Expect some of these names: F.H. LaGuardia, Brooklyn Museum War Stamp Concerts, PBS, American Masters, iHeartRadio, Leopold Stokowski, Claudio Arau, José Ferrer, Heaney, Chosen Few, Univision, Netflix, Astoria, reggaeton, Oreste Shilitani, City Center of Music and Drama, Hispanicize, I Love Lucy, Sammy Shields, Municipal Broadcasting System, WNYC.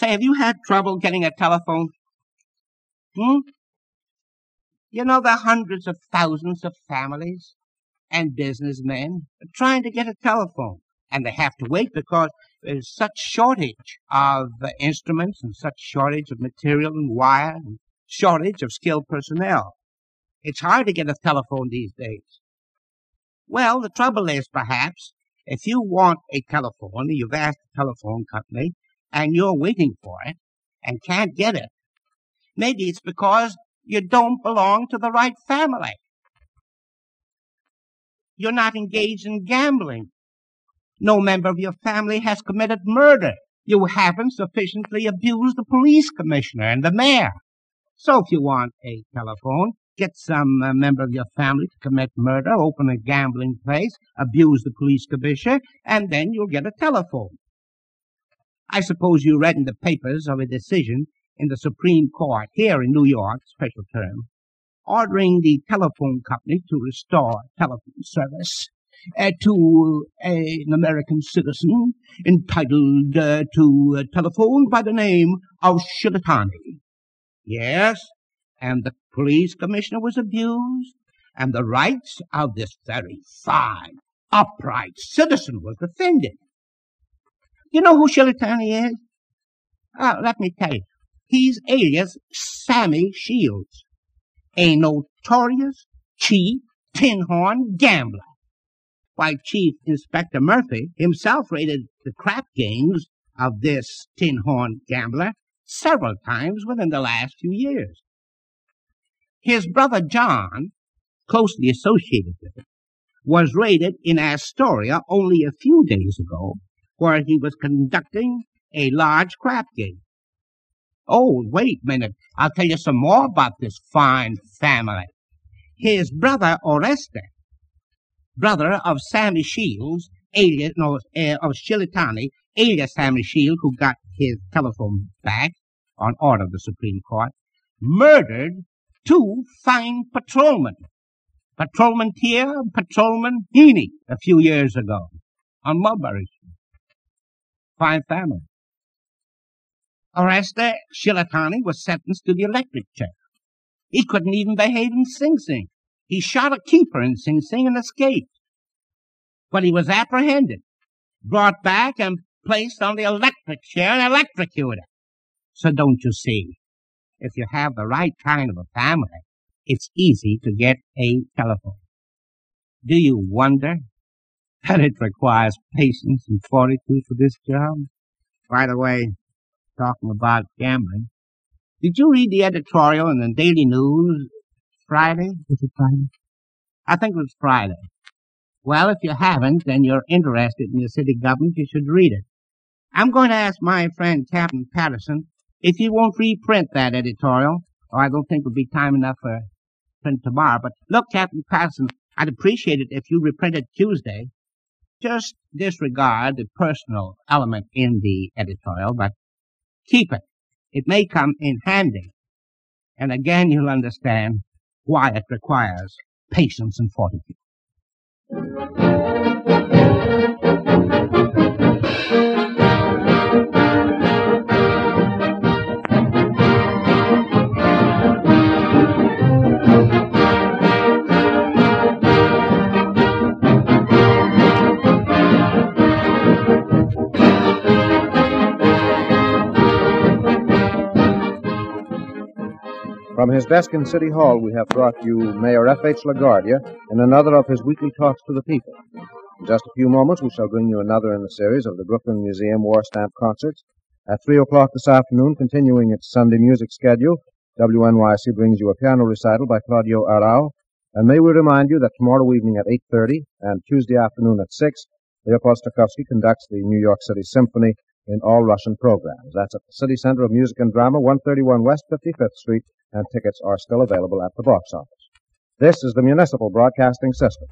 Say, have you had trouble getting a telephone? You know, there are hundreds of thousands of families and businessmen trying to get a telephone. And they have to wait because there's such shortage of instruments and such shortage of material and wire and shortage of skilled personnel. It's hard to get a telephone these days. Well, the trouble is, perhaps, if you want a telephone, you've asked the telephone company, and you're waiting for it and can't get it, maybe it's because you don't belong to the right family. You're not engaged in gambling. No member of your family has committed murder. You haven't sufficiently abused the police commissioner and the mayor. So if you want a telephone, get some member of your family to commit murder, open a gambling place, abuse the police commissioner, and then you'll get a telephone. I suppose you read in the papers of a decision in the Supreme Court here in New York, special term, ordering the telephone company to restore telephone service to an American citizen entitled to a telephone by the name of Shilitani. Yes, and the police commissioner was abused, and the rights of this very fine, upright citizen was defended. You know who Shilitani is? Let me tell you. He's alias Sammy Shields, a notorious cheap tin-horn gambler. Why, Chief Inspector Murphy himself raided the crap games of this tin-horn gambler several times within the last few years. His brother John, closely associated with him, was raided in Astoria only a few days ago, where he was conducting a large crap game. Oh, wait a minute. I'll tell you some more about this fine family. His brother Oreste, brother of Sammy Shields, of Shilitani, alias Sammy Shields, who got his telephone back on order of the Supreme Court, murdered two fine patrolmen, Patrolman Tier and Patrolman Heaney, a few years ago on Mulberry Street. Fine family. Oreste Shilitani was sentenced to the electric chair. He couldn't even behave in Sing Sing. He shot a keeper in Sing Sing and escaped. But he was apprehended, brought back, and placed on the electric chair and electrocuted. So don't you see, if you have the right kind of a family, it's easy to get a telephone. Do you wonder that it requires patience and fortitude for this job? By the way, talking about gambling, did you read the editorial in the Daily News Friday? Was it Friday? I think it was Friday. Well, if you haven't and you're interested in your city government, you should read it. I'm going to ask my friend Captain Patterson if he won't reprint that editorial, or I don't think it'll be time enough for print tomorrow. But look, Captain Patterson, I'd appreciate it if you reprinted Tuesday. Just disregard the personal element in the editorial, but keep it. It may come in handy. And again, you'll understand why it requires patience and fortitude. From his desk in City Hall, we have brought you Mayor F.H. LaGuardia in another of his weekly talks to the people. In just a few moments, we shall bring you another in the series of the Brooklyn Museum War Stamp Concerts. At 3 o'clock this afternoon, continuing its Sunday music schedule, WNYC brings you a piano recital by Claudio Arau. And may we remind you that tomorrow evening at 8:30 and Tuesday afternoon at 6, Leopold Stokowski conducts the New York City Symphony in all Russian programs. That's at the City Center of Music and Drama, 131 West 55th Street, and tickets are still available at the box office. This is the Municipal Broadcasting System.